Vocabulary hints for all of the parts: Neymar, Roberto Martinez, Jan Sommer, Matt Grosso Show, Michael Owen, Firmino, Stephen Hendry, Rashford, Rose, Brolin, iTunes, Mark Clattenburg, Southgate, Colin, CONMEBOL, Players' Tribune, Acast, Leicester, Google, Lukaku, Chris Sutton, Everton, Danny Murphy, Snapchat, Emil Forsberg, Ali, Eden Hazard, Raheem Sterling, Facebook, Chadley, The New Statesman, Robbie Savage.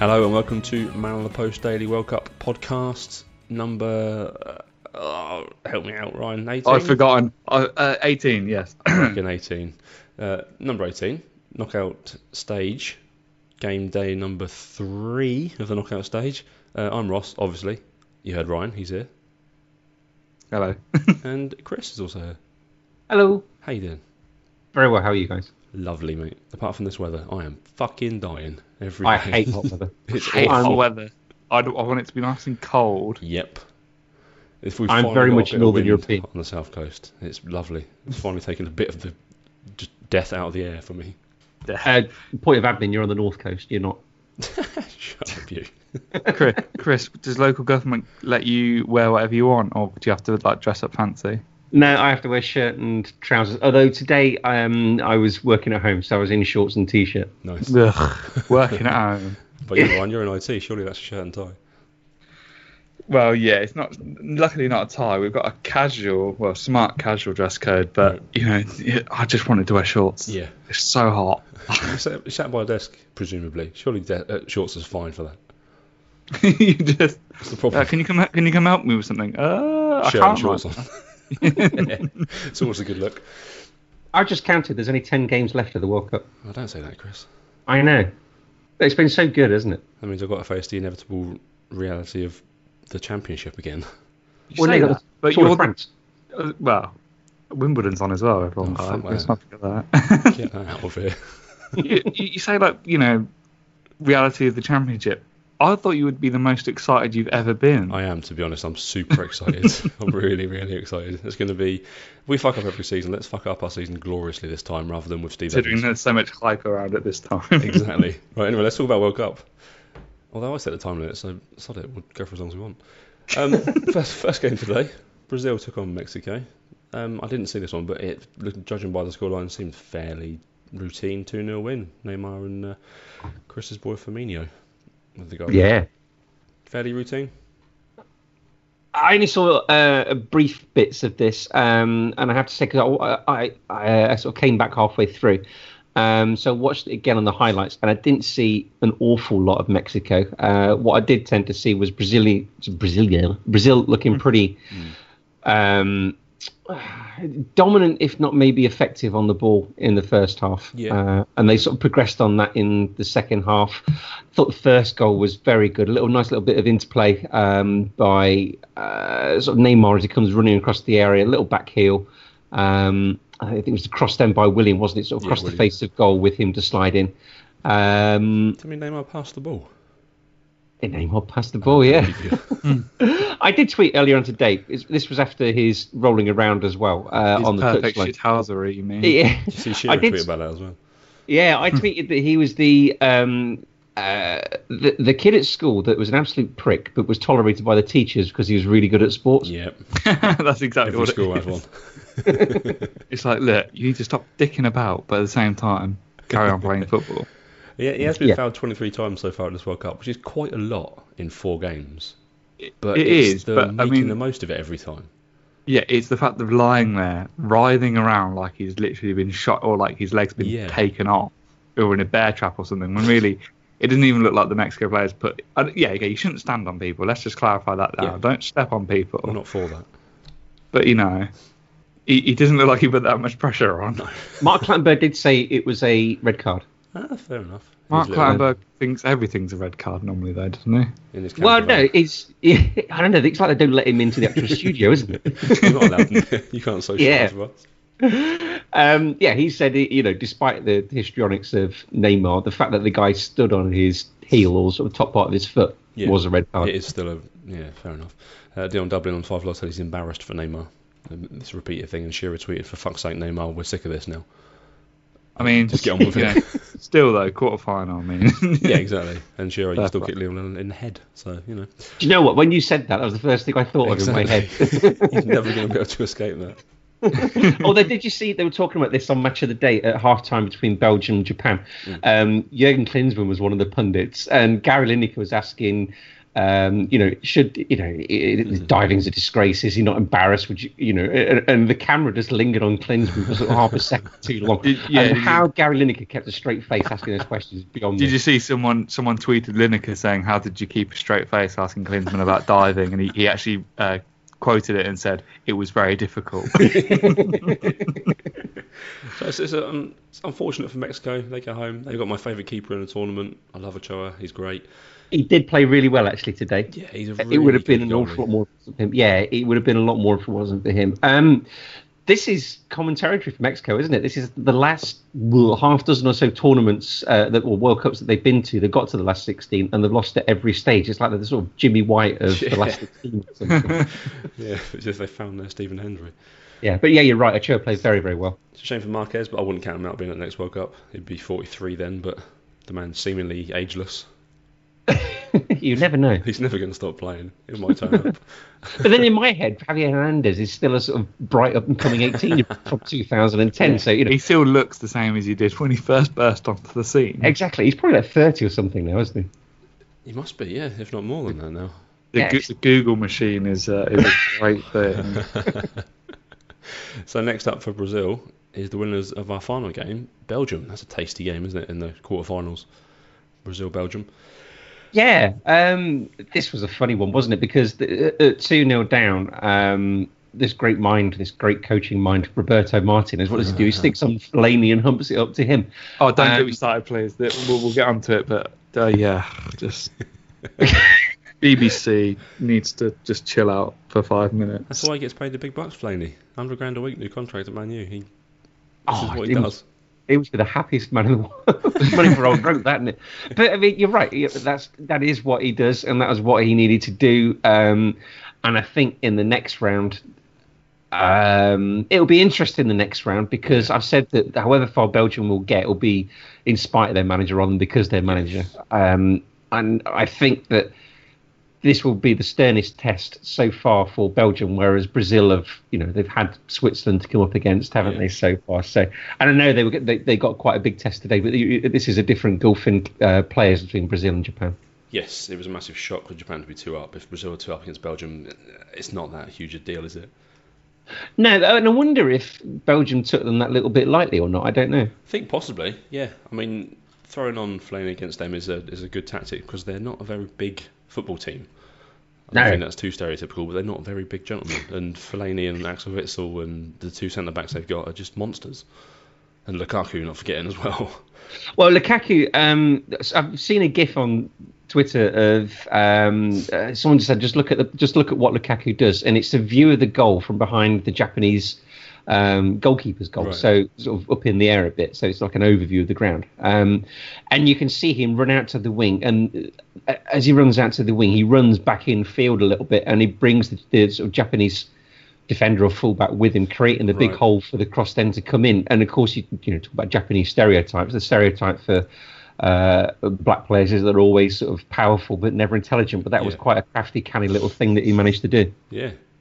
Hello and welcome to Man of the Post Daily World Cup Podcast number, help me out Ryan, 18? I've forgotten, 18, yes. 18. Number 18, knockout stage, game day number 3 of the knockout stage. I'm Ross, obviously, you heard Ryan, he's here. Hello. And Chris is also here. Hello. How you doing? Very well, how are you guys? Lovely, mate. Apart from this weather, I am fucking dying every day. I hate hot weather. It's hot weather. I want it to be nice and cold. Yep. I'm very much northern European. On the south coast, it's lovely. It's finally taken a bit of the death out of the air for me. Point of admin, you're on the north coast. You're not. Shut up, you. Chris, does local government let you wear whatever you want, or do you have to like dress up fancy? No, I have to wear shirt and trousers. Although today I was working at home, so I was in shorts and t-shirt. Nice. Ugh, working at home. But you're in IT. Surely that's a shirt and tie. Well, yeah, it's not. Luckily, not a tie. We've got a smart casual dress code. But I just wanted to wear shorts. Yeah, it's so hot. You sat by a desk, presumably. Surely shorts is fine for that. You just. What's the problem? Can you come help me with something? Shirt and shorts on. It's always a good look. I just counted. There's only 10 games left of the World Cup. I don't say that, Chris. I know. It's been so good, isn't it? That means I've got to face the inevitable reality of the championship again. Well, Wimbledon's on as well. Everyone. Oh, let's not forget that. Get that out of here. you say reality of the championship. I thought you would be the most excited you've ever been. I am, to be honest. I'm super excited. I'm really, really excited. It's going to be... We fuck up every season. Let's fuck up our season gloriously this time rather than with Steve Evans. Considering there's so much hype around it this time. Exactly. Right, anyway, let's talk about World Cup. Although I set the time limit, so sod it. We'll go for as long as we want. First game today. Brazil took on Mexico. I didn't see this one, but judging by the scoreline, seemed fairly routine 2-0 win. Neymar and Chris's boy Firmino. Yeah. Fairly routine? I only saw brief bits of this, and I have to say, because I sort of came back halfway through, so I watched it again on the highlights, and I didn't see an awful lot of Mexico. What I did tend to see was Brazil looking pretty dominant, if not maybe effective on the ball in the first half. Yeah. And they sort of progressed on that in the second half. I thought the first goal was very good. A nice little bit of interplay by sort of Neymar as he comes running across the area, a little back heel. I think it was the cross then by William, wasn't it? Sort of across the face of goal with him to slide in. Neymar passed the ball. Neymar passed the ball, yeah. I did tweet earlier on today. This was after his rolling around as well on the touchline. Perfect shithousery, you mean? Yeah. Did you see Shearer tweet about that as well? Yeah, I tweeted that he was the kid at school that was an absolute prick, but was tolerated by the teachers because he was really good at sports. Yep, that's exactly what school has one. It's like, look, you need to stop dicking about, but at the same time, carry on playing football. Yeah, he has been fouled 23 times so far in this World Cup, which is quite a lot in 4 games. But it's the most of it every time. Yeah, it's the fact of lying there, writhing around like he's literally been shot or like his leg's been taken off or in a bear trap or something. When really, it doesn't even look like the Mexico players put... you shouldn't stand on people. Let's just clarify that now. Yeah. Don't step on people. I'm not for that. But, he doesn't look like he put that much pressure on. Mark Clattenburg did say it was a red card. Fair enough. Mark Clattenburg thinks everything's a red card normally, though, doesn't he? Well, no, I don't know. It's like they don't let him into the actual studio, isn't it? You're not allowed. You can't socialise with us. Yeah, he said, you know, despite the histrionics of Neymar, the fact that the guy stood on his heel or sort of top part of his foot was a red card. It is still a... Yeah, fair enough. Dion Dublin on 5Live said he's embarrassed for Neymar. It's a repeated thing, and Shearer tweeted, "For fuck's sake, Neymar, we're sick of this now." I mean, just get on with it. Still though, quarter final. I mean, yeah, exactly. And Shearer, you still kick Lionel in the head, so you know. Do you know what? When you said that, that was the first thing I thought of in my head. He's never going to be able to escape that. Although, did you see they were talking about this on Match of the Day at halftime between Belgium and Japan? Jürgen Klinsmann was one of the pundits, and Gary Lineker was asking, you know, should you know diving's a disgrace? Is he not embarrassed? Would you know? And the camera just lingered on Klinsmann for sort of half a second too long. How Gary Lineker kept a straight face asking those questions is beyond. Did you see someone tweeted Lineker saying, "How did you keep a straight face asking Klinsmann about diving?" And he actually quoted it and said it was very difficult. So it's unfortunate for Mexico. They go home. They've got my favourite keeper in the tournament. I love Ochoa. He's great. He did play really well actually today. Yeah, he's a really it would have been a lot more if it wasn't for him. This is common territory for Mexico, isn't it? This is the last half dozen or so tournaments or World Cups that they've been to. They got to the last 16 and they've lost at every stage. It's like the sort of Jimmy White of the last 16 or something. Yeah, it's just they found their Stephen Hendry. Yeah, but yeah, you're right. Ochoa played very, very well. It's a shame for Marquez, but I wouldn't count him out being at the next World Cup. He'd be 43 then, but the man's seemingly ageless. You never know. He's never going to stop playing. It might turn up. But then in my head, Javier Hernandez is still a sort of bright up and coming 18 from 2010. So you know he still looks the same as he did when he first burst onto the scene. Exactly. He's probably like 30 or something now, isn't he? He must be, yeah, if not more than that now. The Google machine is a great thing. So next up for Brazil is the winners of our final game, Belgium. That's a tasty game, isn't it? In the quarterfinals, Brazil-Belgium. Yeah, this was a funny one, wasn't it? Because 2-0 down, this great coaching mind, Roberto Martinez, what does he do? He sticks on Fellaini and humps it up to him. Oh, don't get me started, please. We'll get onto it, but just BBC needs to just chill out for 5 minutes. That's why he gets paid the big bucks, Fellaini. 100 grand a week, new contract at Man U. This is what he does. It was the happiest man in the world. Money for old drunk, that, isn't it? But I mean, you're right. That is what he does, and that is what he needed to do. And I think in the next round, it'll be interesting. The next round, because I've said that however far Belgium will get, will be in spite of their manager rather than because their manager. And I think that this will be the sternest test so far for Belgium, whereas Brazil they've had Switzerland to come up against, haven't they, so far? So I don't know, they got quite a big test today, but this is a different gulf in players between Brazil and Japan. Yes, it was a massive shock for Japan to be 2 up. If Brazil are 2 up against Belgium, it's not that huge a deal, is it? No, and I wonder if Belgium took them that little bit lightly or not. I don't know. I think possibly, yeah. I mean, throwing on Fellaini against them is a good tactic because they're not a very big football team. I think that's too stereotypical, but they're not very big gentlemen. And Fellaini and Axel Witsel and the 2 centre-backs they've got are just monsters. And Lukaku, not forgetting as well. Well, Lukaku, I've seen a gif on Twitter of someone just said, just look at what Lukaku does, and it's a view of the goal from behind the Japanese goalkeeper's goal, right. So sort of up in the air a bit, so it's like an overview of the ground, and you can see him run out to the wing, and as he runs out to the wing he runs back in field a little bit and he brings the sort of Japanese defender or fullback with him, creating the big hole for the cross then to come in. And of course you talk about Japanese stereotypes. The stereotype for black players is they're always sort of powerful but never intelligent, but that was quite a crafty, canny little thing that he managed to do.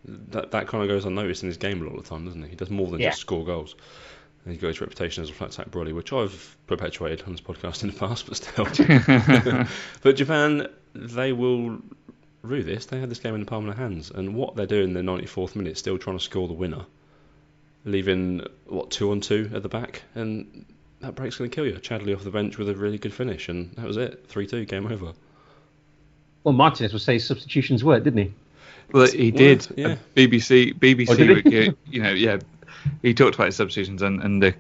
That kind of goes unnoticed in his game a lot of the time, doesn't he? He does more than just score goals. And he's got his reputation as a flat-tack brolly, which I've perpetuated on this podcast in the past, but still. But Japan, they will rue this. They had this game in the palm of their hands. And what they're doing in the 94th minute, still trying to score the winner, leaving, 2-on-2 at the back. And that break's going to kill you. Chadley off the bench with a really good finish. And that was it. 3-2, game over. Well, Martinez would say substitutions worked, didn't he? Well, he did. Yeah. BBC, he talked about his substitutions, and the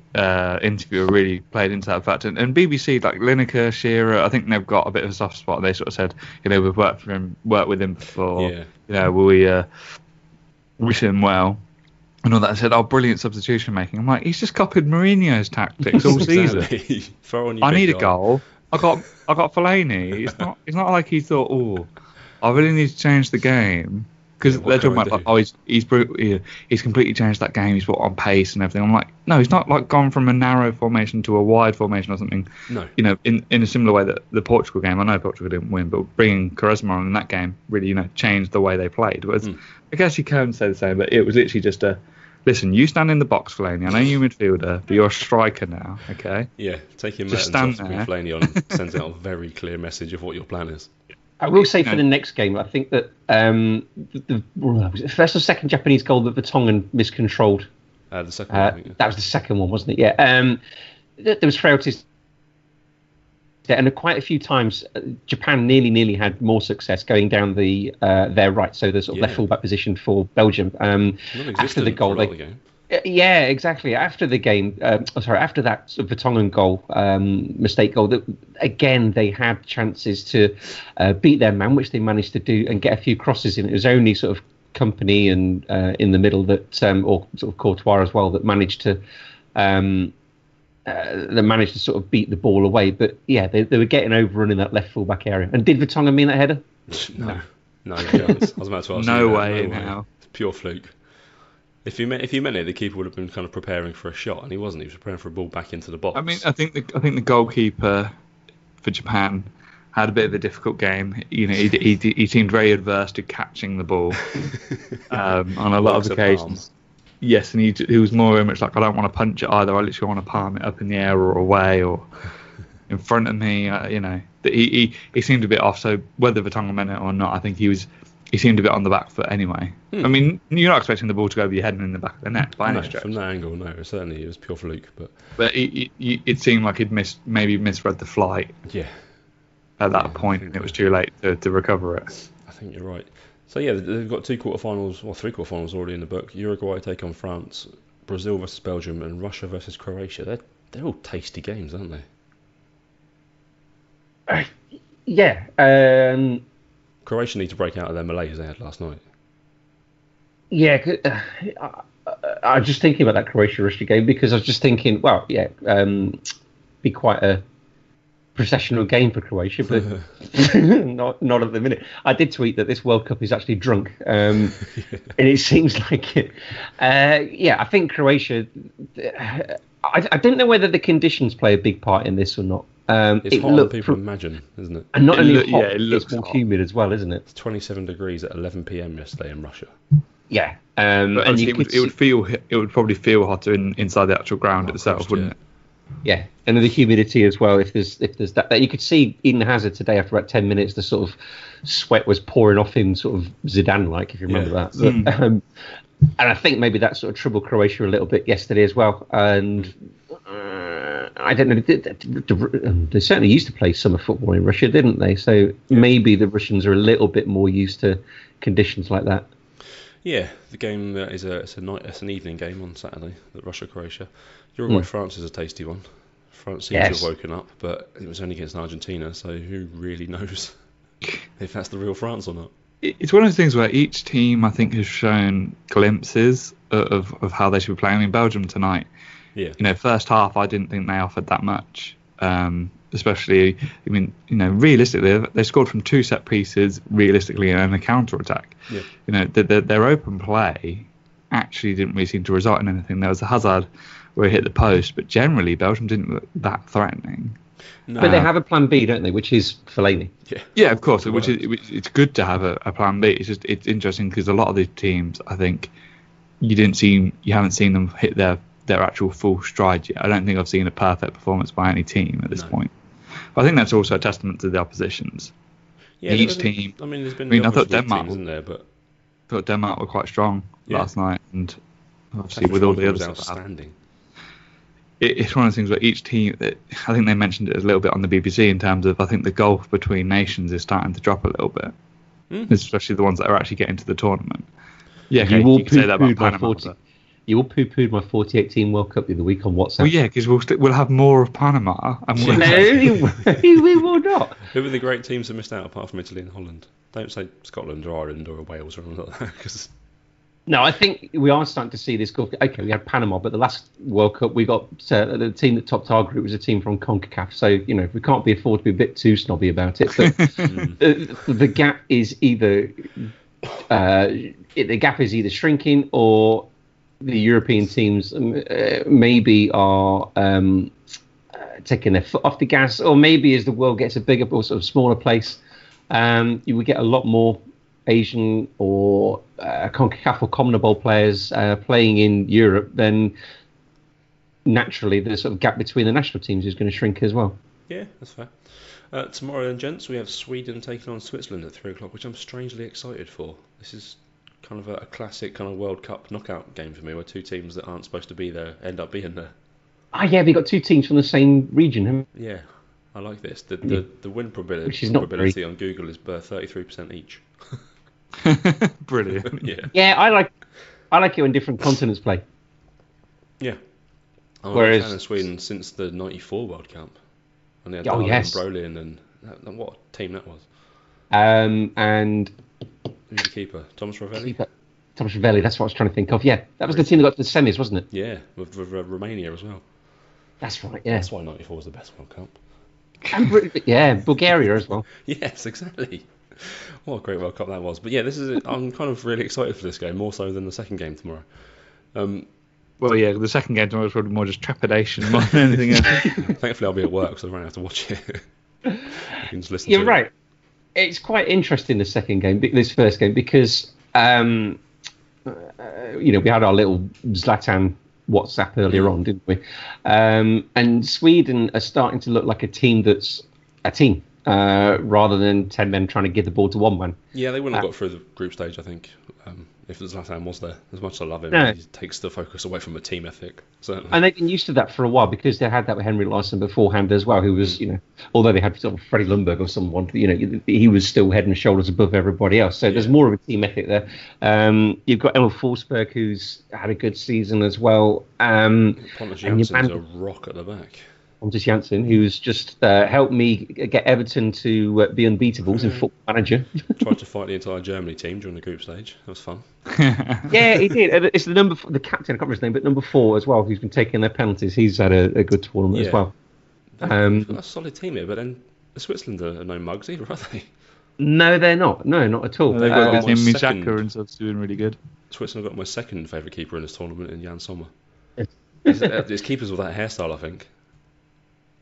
interviewer really played into that fact. And BBC, like Lineker, Shearer, I think they've got a bit of a soft spot. They sort of said, we've worked with him before. We wish him well. and all that. I said, oh, brilliant substitution making. I'm like, he's just copied Mourinho's tactics all exactly. season. Throw on your I need a goal. I got Fellaini. It's not like he thought, oh, I really need to change the game. Because they're talking about, like, oh, he's completely changed that game. He's put on pace and everything. I'm like, no, he's not like gone from a narrow formation to a wide formation or something. No. You know, in a similar way that the Portugal game, I know Portugal didn't win, but bringing Quaresma on in that game really, you know, changed the way they played. Whereas, I guess you can say the same, but it was literally just a, listen, you stand in the box, Fellaini. I know you're midfielder, but you're a striker now, okay? Yeah, take your just stand there. Fellaini on sends out a very clear message of what your plan is. I will say for the next game, I think that the first or second Japanese goal that Vertonghen miscontrolled. The second one, I think, yeah. That was the second one, wasn't it? Yeah. There was frailties there, and quite a few times Japan nearly had more success going down the their right, so the sort of left fullback position for Belgium. After the goal, yeah, exactly. After the game, after that Vertonghen goal, mistake goal, that again they had chances to beat their man, which they managed to do, and get a few crosses in. It was only sort of Company and in the middle that, or sort of Courtois as well, that managed to sort of beat the ball away. But yeah, they were getting overrun in that left fullback area. And did Vertonghen mean that header? No. Yeah, I was about to ask. No way. It's pure fluke. If he meant it, the keeper would have been kind of preparing for a shot, and he wasn't. He was preparing for a ball back into the box. I mean, I think the goalkeeper for Japan had a bit of a difficult game. You know, he seemed very adverse to catching the ball on a lot of occasions. Yes, and he was more very much like, I don't want to punch it either. I literally want to palm it up in the air or away or in front of me. You know, he seemed a bit off. So whether Vertonghen meant it or not, I think he was. He seemed a bit on the back foot anyway. I mean, you're not expecting the ball to go over your head and in the back of the net by any stretch. From that angle, no. Certainly, it was pure fluke. But it seemed like he'd misread the flight at that point, and it was too late to recover it. I think you're right. So, yeah, they've got two quarterfinals, well, three quarterfinals already in the book. Uruguay take on France, Brazil versus Belgium, and Russia versus Croatia. They're all tasty games, aren't they? Yeah. Croatia need to break out of their malaise they had last night. Yeah, I was just thinking about that Croatia-Russia game, because I was just thinking, well, yeah, be quite a processional game for Croatia, but not at the minute. I did tweet that this World Cup is actually drunk, and it seems like it. Yeah, I think Croatia. I don't know whether the conditions play a big part in this or not. It's hotter than people imagine, isn't it? And not only hot, it's more humid as well, isn't it? It's 27 degrees at 11 PM yesterday in Russia. Yeah, and it would probably feel hotter inside the actual ground itself, wouldn't it? Yeah, and the humidity as well. If there's that, you could see Eden Hazard today after about 10 minutes, the sort of sweat was pouring off him, sort of Zidane-like, if you remember that. But, and I think maybe that sort of troubled Croatia a little bit yesterday as well, and. I don't know. They certainly used to play summer football in Russia, didn't they? So maybe the Russians are a little bit more used to conditions like that. Yeah, the game is an evening game on Saturday. Russia Croatia, Uruguay France is a tasty one. France seems to have woken up, but it was only against Argentina, so who really knows if that's the real France or not? It's one of those things where each team, I think, has shown glimpses of how they should be playing. I mean, Belgium tonight. Yeah. You know, first half, I didn't think they offered that much. Especially, I mean, you know, realistically, they scored from two set pieces, realistically, and a counter attack. Yeah. You know, their open play actually didn't really seem to result in anything. There was a Hazard where he hit the post, but generally, Belgium didn't look that threatening. No. But they have a plan B, don't they? Which is Fellaini. Yeah, of course. It's good to have a plan B. It's just it's interesting because a lot of these teams, I think, you haven't seen them hit their actual full stride yet. I don't think I've seen a perfect performance by any team at this point. But I think that's also a testament to the oppositions. Yeah, each team. I mean, there's been. I thought Denmark teams in there, but I thought Denmark were quite strong last night, and obviously with all the others outstanding. It's one of those things where each team. I think they mentioned it a little bit on the BBC in terms of I think the gulf between nations is starting to drop a little bit, especially the ones that are actually getting to the tournament. Yeah, you can say that about Panama. You all poo-pooed my 48-team World Cup the other week on WhatsApp. Well, yeah, because we'll have more of Panama. We will not. Who are the great teams that missed out apart from Italy and Holland? Don't say Scotland or Ireland or Wales or anything like that. No, I think we are starting to see this. Okay, we had Panama, but the last World Cup we got the team that topped our group was a team from CONCACAF. So, you know, we can't be afford to be a bit too snobby about it. But the gap is either shrinking, or the European teams maybe are taking their foot off the gas, or maybe as the world gets a bigger or sort of smaller place, you would get a lot more Asian or CONCACAF or CONMEBOL players playing in Europe. Then naturally the sort of gap between the national teams is going to shrink as well. Yeah, that's fair. Tomorrow then, gents, we have Sweden taking on Switzerland at 3:00, which I'm strangely excited for. This is kind of a classic kind of World Cup knockout game for me, where two teams that aren't supposed to be there end up being there. Ah, yeah, we got two teams from the same region, haven't we? Yeah, I like this. The win probability on Google is 33% each. Brilliant. Yeah, I like it when different continents play. Yeah. I'm a fan of Sweden since the 94 World Cup. And they had Brolin, and what a team that was. And who's the keeper? Thomas Ravelli? Thomas Ravelli, that's what I was trying to think of. Yeah, that was the team that got to the semis, wasn't it? Yeah, with Romania as well. That's right, yeah. That's why 94 was the best World Cup. And, yeah, Bulgaria as well. Yes, exactly. What a great World Cup that was. But yeah, this is it. I'm kind of really excited for this game, more so than the second game tomorrow. Well, yeah, the second game tomorrow is probably more just trepidation more than anything else. Thankfully, I'll be at work, so I won't have to watch it. I can just listen to it. You're right. It's quite interesting, this first game, because we had our little Zlatan WhatsApp earlier on, didn't we? And Sweden are starting to look like a team that's a team, rather than 10 men trying to give the ball to one man. Yeah, they wouldn't have got through the group stage, I think, if Zlatan was there. As much as I love him, he takes the focus away from a team ethic, certainly. And they've been used to that for a while, because they had that with Henry Larsson beforehand as well, who was, although they had sort of Freddie Lundberg or someone, he was still head and shoulders above everybody else. So there's more of a team ethic there. You've got Emil Forsberg, who's had a good season as well. Pontus Janssen's a rock at the back. Pontus Jansson, who's just helped me get Everton to be unbeatables in Football Manager. Tried to fight the entire Germany team during the group stage. That was fun. Yeah, he did. It's the captain, I can't remember his name, but number 4 as well, who's been taking their penalties. He's had a good tournament as well. That's a solid team here, but then Switzerland are no mugs either, are they? No, they're not. No, not at all. No, they've got his name Muzaka and stuff's doing really good. Switzerland got my second favourite keeper in this tournament in Jan Sommer. His keeper's with that hairstyle, I think.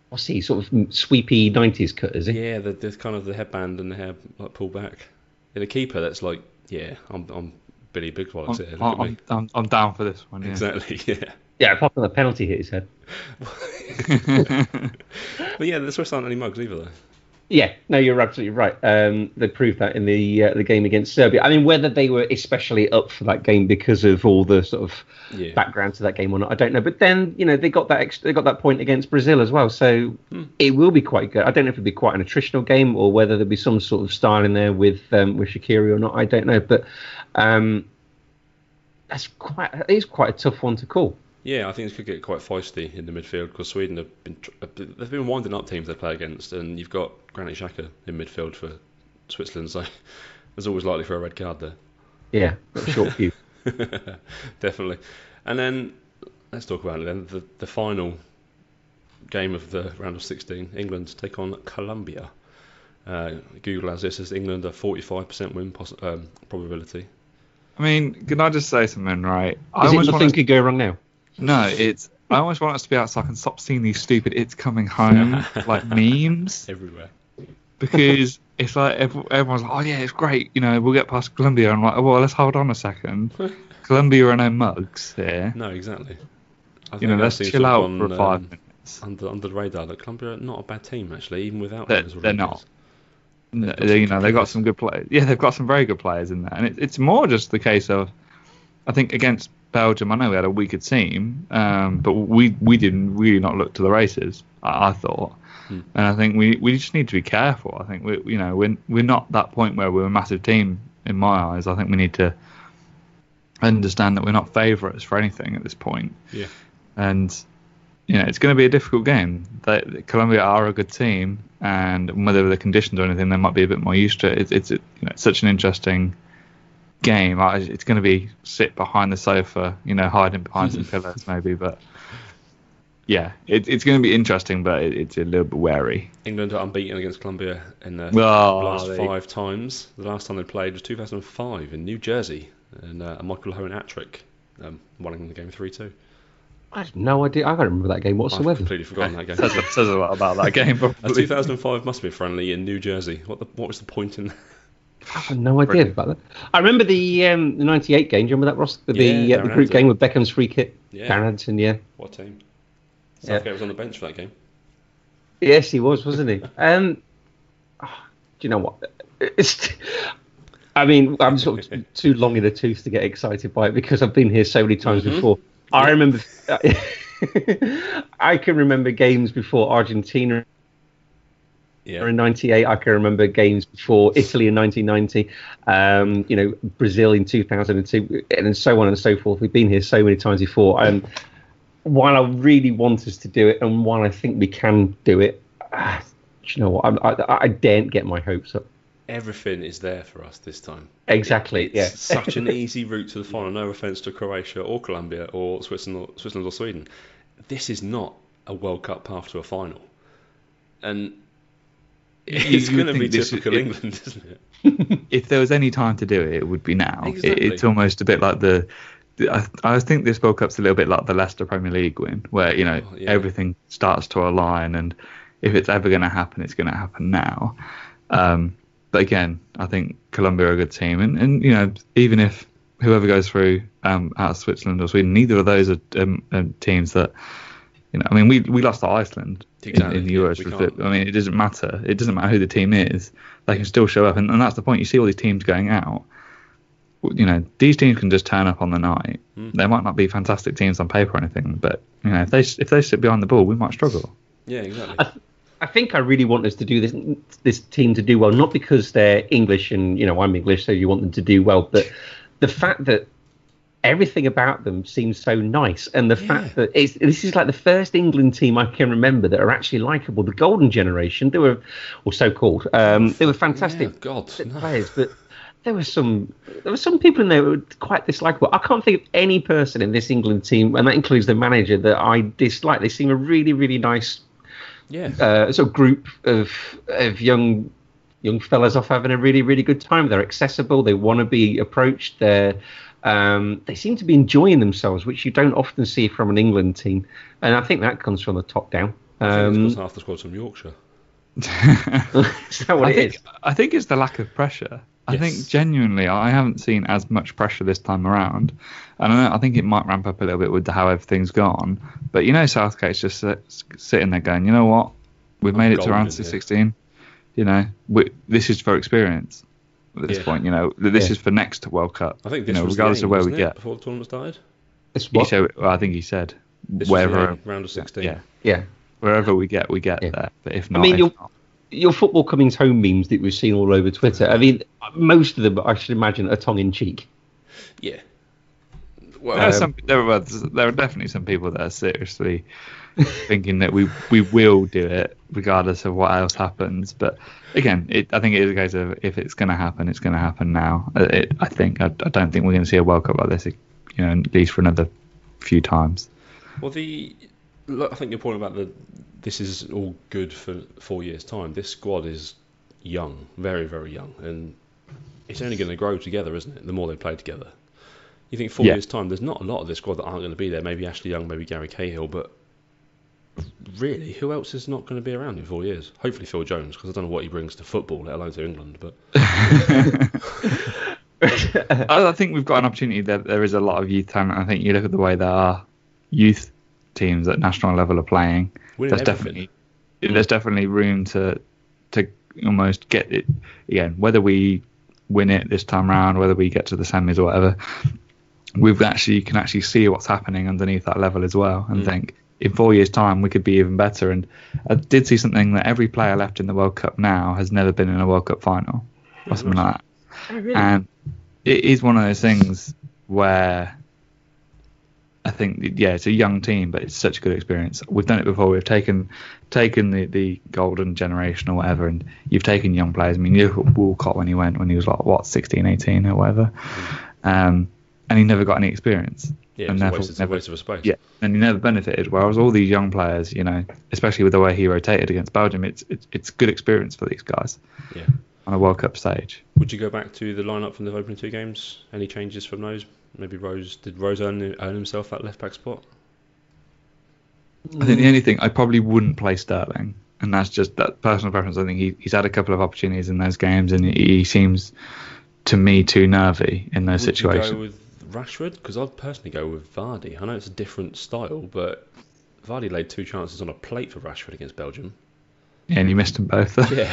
What's he, sort of sweepy 90s cut, is he? Yeah, the kind of the headband and the hair like pulled back. In a keeper, that's like, yeah, I'm Billy Big Bollocks here. I'm down for this one. Yeah. Exactly, yeah. Yeah, apart from the penalty hit his head. But yeah, the Swiss aren't any mugs either, though. Yeah, no, you're absolutely right. They proved that in the game against Serbia. I mean, whether they were especially up for that game because of all the sort of background to that game or not, I don't know. But then, they got that point against Brazil as well, so it will be quite good. I don't know if it'll be quite an attritional game or whether there'll be some sort of style in there with Shaqiri or not. I don't know, but it is quite a tough one to call. Yeah, I think this could get quite feisty in the midfield, because Sweden have been winding up teams they play against, and you've got Granit Xhaka in midfield for Switzerland, so there's always likely for a red card there. Yeah, short fuse. Definitely. And then let's talk about it. Then the final game of the round of 16, England take on Colombia. Google has this as England a 45% win probability. I mean, can I just say something, right? Nothing could go wrong now. No, I always want us to be out so I can stop seeing these stupid "It's Coming Home" like memes everywhere. Because it's like everyone's like, "Oh yeah, it's great," we'll get past Colombia. I'm like, "Oh, well, let's hold on a second. Colombia are no mugs here." No, exactly. Let's chill out for 5 minutes. Under the radar, that Colombia are not a bad team actually, even without those. They're not. They've got some good players. Yeah, they've got some very good players in there, and it's more just the case of, I think against Belgium, I know we had a weaker team, but we didn't really not look to the races, I thought, and I think we just need to be careful. I think we're not that point where we're a massive team in my eyes. I think we need to understand that we're not favourites for anything at this point. Yeah, and it's going to be a difficult game. Colombia are a good team, and whether the conditions or anything, they might be a bit more used to it. It's such an interesting game. It's going to be sit behind the sofa, you know, hiding behind some pillows maybe. But yeah, it's going to be interesting, but it's a little bit wary. England are unbeaten against Colombia in the last five times. The last time they played was 2005 in New Jersey, and a Michael Owen hat-trick, winning the game 3-2. I have no idea. I can't remember that game whatsoever. I've completely forgotten that game. Says a lot about that game. 2005 must be a friendly in New Jersey. What was the point in that? I have no idea about that. I remember the 98 game. Do you remember that, Ross? The group game with Beckham's free kick. Yeah. Darren Anderson, yeah. What a team. Southgate was on the bench for that game. Yes, he was, wasn't he? Do you know what? I mean, I'm sort of too long in the tooth to get excited by it because I've been here so many times before. I remember. I can remember games before Argentina in '98. I can remember games before Italy in 1990. Brazil in 2002, and so on and so forth. We've been here so many times before. While I really want us to do it, and while I think we can do it, do you know what? I daren't get my hopes up. Everything is there for us this time. Exactly. It's such an easy route to the final. No offence to Croatia or Colombia or Switzerland or Sweden. This is not a World Cup path to a final, and it's going to be typical England, isn't it? If there was any time to do it, it would be now. Exactly. It's almost a bit like I think this World Cup's a little bit like the Leicester Premier League win, where everything starts to align, and if it's ever going to happen, it's going to happen now. But again, I think Colombia are a good team. And even if whoever goes through out of Switzerland or Sweden, neither of those are teams that, I mean, we lost to Iceland in the Euros. It doesn't matter. It doesn't matter who the team is. They can still show up. And that's the point. You see all these teams going out. These teams can just turn up on the night. They might not be fantastic teams on paper or anything, but, if they sit behind the ball, we might struggle. Yeah, exactly. I think I really want us to do this team to do well, not because they're English and, I'm English, so you want them to do well, but the fact that everything about them seems so nice, and the fact that this is like the first England team I can remember that are actually likeable. The golden generation, they were, or so-called, they were fantastic players, but there were some people in there who were quite dislikable. I can't think of any person in this England team, and that includes the manager, that I dislike. They seem a really, really nice sort of group of young fellas off having a really, really good time. They're accessible. They want to be approached. They seem to be enjoying themselves, which you don't often see from an England team. And I think that comes from the top down. I think it's half the squad's from Yorkshire. Is that what it is? I think it's the lack of pressure. I think genuinely, I haven't seen as much pressure this time around, and I think it might ramp up a little bit with how everything's gone. But Southgate's just sitting there going, you know what, we've made it to round 16. This is for experience at this point. This is for next World Cup. I think this was regardless the aim, of where we get before the tournament started. I think he said this wherever round of 16. Yeah, wherever we get there. But if not, your football comings home memes that we've seen all over Twitter, I mean, most of them, I should imagine, are tongue-in-cheek. Yeah. Well, there are definitely some people that are seriously thinking that we will do it regardless of what else happens. But again, I think it is a case of if it's going to happen, it's going to happen now. I don't think we're going to see a World Cup like this, at least for another few times. Well, I think your point about this is all good for 4 years' time. This squad is young, very, very young, and it's only going to grow together, isn't it? The more they play together. You think 4 years' time, there's not a lot of this squad that aren't going to be there. Maybe Ashley Young, maybe Gary Cahill, but really, who else is not going to be around in 4 years? Hopefully Phil Jones, because I don't know what he brings to football, let alone to England. But I think we've got an opportunity. There is a lot of youth talent. I think you look at the way there are youth teams at national level are playing. There's definitely room to almost get it again. Whether we win it this time round, whether we get to the semis or whatever, you can actually see what's happening underneath that level as well, and think in 4 years' time we could be even better. And I did see something that every player left in the World Cup now has never been in a World Cup final or something like that. Oh, really? And it is one of those things where I think, yeah, it's a young team, but it's such a good experience. We've done it before. We've taken the golden generation or whatever, and you've taken young players. I mean, you look at Walcott when he was like, what, 16, 18 or whatever. And he never got any experience. Yeah, and therefore a waste of space. Yeah, and he never benefited. Whereas all these young players, you know, especially with the way he rotated against Belgium, it's good experience for these guys. Yeah. On a World Cup stage. Would you go back to the lineup from the opening two games? Any changes from those? Maybe Rose. Did Rose earn himself that left back spot? I think the only thing, I probably wouldn't play Sterling, and that's just that personal preference. I think he's had a couple of opportunities in those games, and he seems to me too nervy in those situations. Would you go with Rashford? Because I'd personally go with Vardy. I know it's a different style, but Vardy laid two chances on a plate for Rashford against Belgium. Yeah, and you missed them both. Yeah.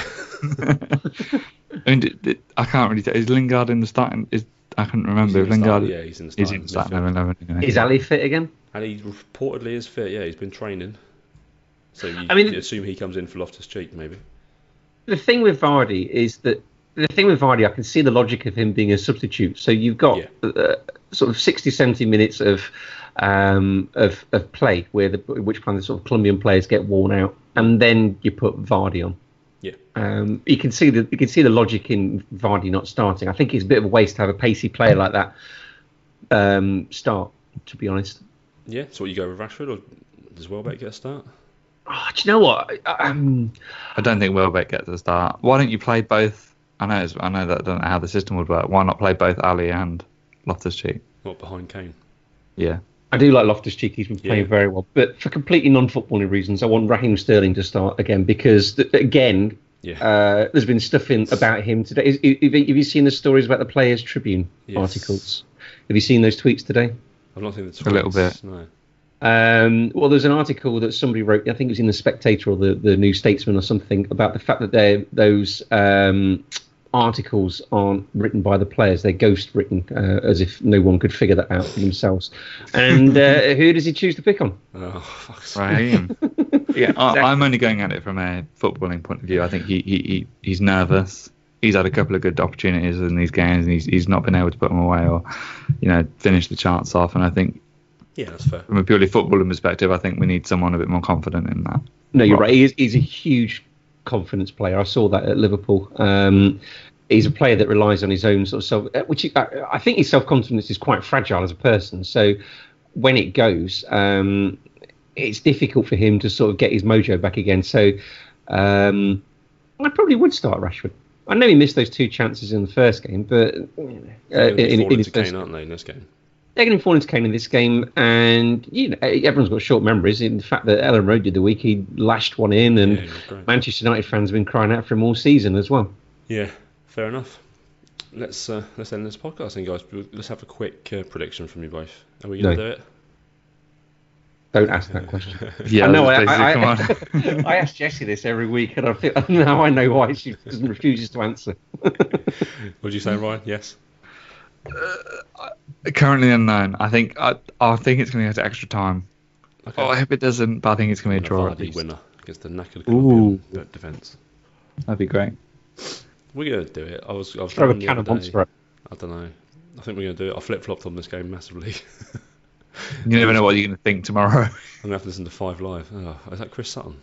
I mean, I can't really tell. Is Lingard in the starting? I couldn't remember. He's in the starting. Is Ali fit again? Ali reportedly is fit. Yeah, he's been training. So you assume he comes in for Loftus-Cheek, maybe. The thing with Vardy, I can see the logic of him being a substitute. So you've got sort of 60, 70 minutes of play where the sort of Colombian players get worn out, and then you put Vardy on. Yeah, you can see the logic in Vardy not starting. I think it's a bit of a waste to have a pacey player like that start, to be honest. Yeah, so you go with Rashford, or does Welbeck get a start? Oh, do you know what? I don't think Welbeck gets a start. Why don't you play both? I know that I don't know how the system would work. Why not play both Ali and Loftus-Cheek? What, behind Kane? Yeah. I do like Loftus-Cheek, he's been playing very well. But for completely non-footballing reasons, I want Raheem Sterling to start again because, there's been stuff about him today. Have you seen the stories about the Players' Tribune articles? Have you seen those tweets today? I've not seen the tweets. A little bit. No. Well, there's an article that somebody wrote, I think it was in The Spectator or the New Statesman or something, about the fact that those articles aren't written by the players, they're ghost written, as if no one could figure that out for themselves. And who does he choose to pick on? Oh, fuck's Raheem. Yeah, exactly. I'm only going at it from a footballing point of view. I think he's nervous. He's had a couple of good opportunities in these games, and he's not been able to put them away or, you know, finish the chance off. And I think, yeah, that's fair. From a purely footballing perspective, I think we need someone a bit more confident in that. No, you're right. He's a huge confidence player. I saw that at Liverpool. He's a player that relies on his own sort of self, which I think his self-confidence is quite fragile as a person. So when it goes, it's difficult for him to sort of get his mojo back again. So I probably would start Rashford. I know he missed those two chances in the first game, but they're going to fall into Kane in this game, and you know everyone's got short memories. In the fact that Ellen Road did the week, he lashed one in, and Manchester United fans have been crying out for him all season as well. Yeah, fair enough. Let's end this podcast, then, guys. Let's have a quick prediction from you both. Are we going to do it? Don't ask that question. Yeah, I know. I ask Jessie this every week, and I feel now I know why she refuses to answer. What do you say, Ryan? Yes. Currently unknown. I think it's going to go to extra time. Okay. Oh, I hope it doesn't, but I think it's going to be a draw. Vardy winner against the knackered Colombian defence. That'd be great. We're going to do it. I was throw a can of monster. I don't know. I think we're going to do it. I flip-flopped on this game massively. You never know what you're going to think tomorrow. I'm going to have to listen to 5 Live. Oh, is that Chris Sutton?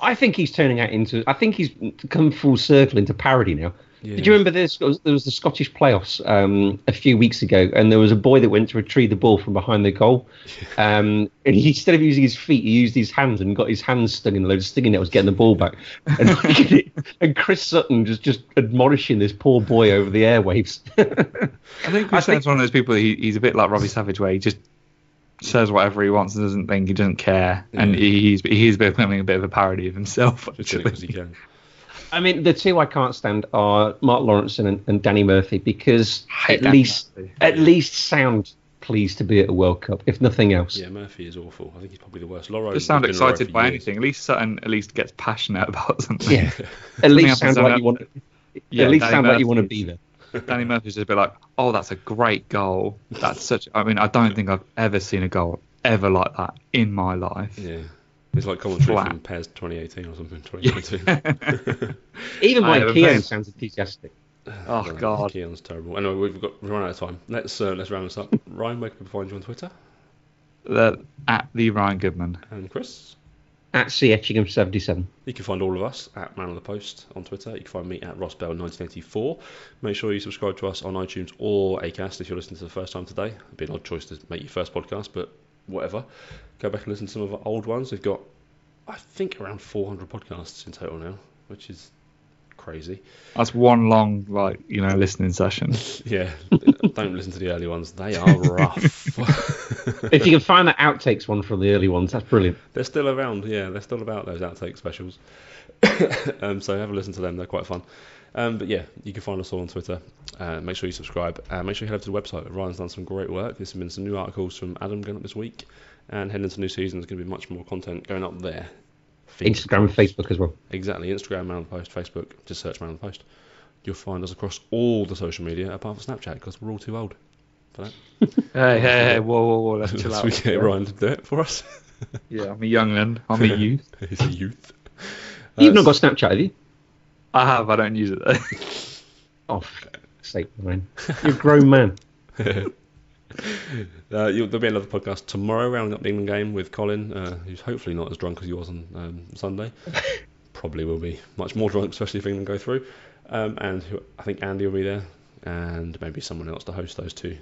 I think he's turning out into... I think he's come full circle into parody now. Yeah. Did you remember this? There was the Scottish playoffs a few weeks ago, and there was a boy that went to retrieve the ball from behind the goal. And instead of using his feet, he used his hands and got his hands stung in a load of stinging that was getting the ball back. And Chris Sutton just admonishing this poor boy over the airwaves. I think Chris Sutton's one of those people, he's a bit like Robbie Savage, where he just says whatever he wants and doesn't think, he doesn't care. Yeah. And he's becoming a bit of a parody of himself. I mean, the two I can't stand are Mark Lawrenson and Danny Murphy, because at least sound pleased to be at a World Cup, if nothing else. Yeah, Murphy is awful. I think he's probably the worst. Laura just sound excited by anything. At least Sutton gets passionate about something. Yeah, at least sound like you want. At least sound like you want to be there. Danny Murphy's just a bit like, oh, that's a great goal. That's such. I mean, I don't think I've ever seen a goal ever like that in my life. Yeah. It's like commentary from Pez 2018 or something, 2019. Even Mike Keogh sounds enthusiastic. Oh God, Keon's terrible. Anyway, we've run out of time. Let's round this up. Ryan, where can people find you on Twitter? At the Ryan Goodman. And Chris? At CFChingham77. You can find all of us at Man of the Post on Twitter. You can find me at RossBell1984. Make sure you subscribe to us on iTunes or Acast if you're listening to the first time today. It'd be an odd choice to make your first podcast, but whatever. Go back and listen to some of our old ones. We've got, I think, around 400 podcasts in total now, which is crazy. That's one long, listening session. Yeah, don't listen to the early ones. They are rough. If you can find that outtakes one from the early ones, that's brilliant. They're still around, yeah. They're still about, those outtake specials. So have a listen to them. They're quite fun. But yeah, you can find us all on Twitter. Make sure you subscribe. Make sure you head over to the website. Ryan's done some great work. There's been some new articles from Adam going up this week. And heading into new season, there's going to be much more content going up there. Instagram and Facebook as well. Exactly. Instagram, Man of the Post. Facebook, just search Man of the Post. You'll find us across all the social media, apart from Snapchat, because we're all too old for that. hey, whoa, let's chill out. We get Ryan to do it for us. Yeah, I'm a young'un. I'm a youth. He's a youth. You've not got Snapchat, have you? I have. I don't use it, though. Oh, for fuck's sake, Ryan. You're a grown man. There'll be another podcast tomorrow, rounding up the England game with Colin, who's hopefully not as drunk as he was on Sunday. Probably will be much more drunk, especially if England go through. And I think Andy will be there, and maybe someone else to host those two.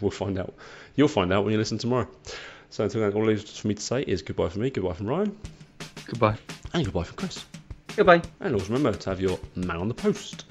We'll find out. You'll find out when you listen tomorrow. So until then, all that's for me to say is goodbye from me, goodbye from Ryan, goodbye, and goodbye from Chris. Goodbye. And always remember to have your man on the post.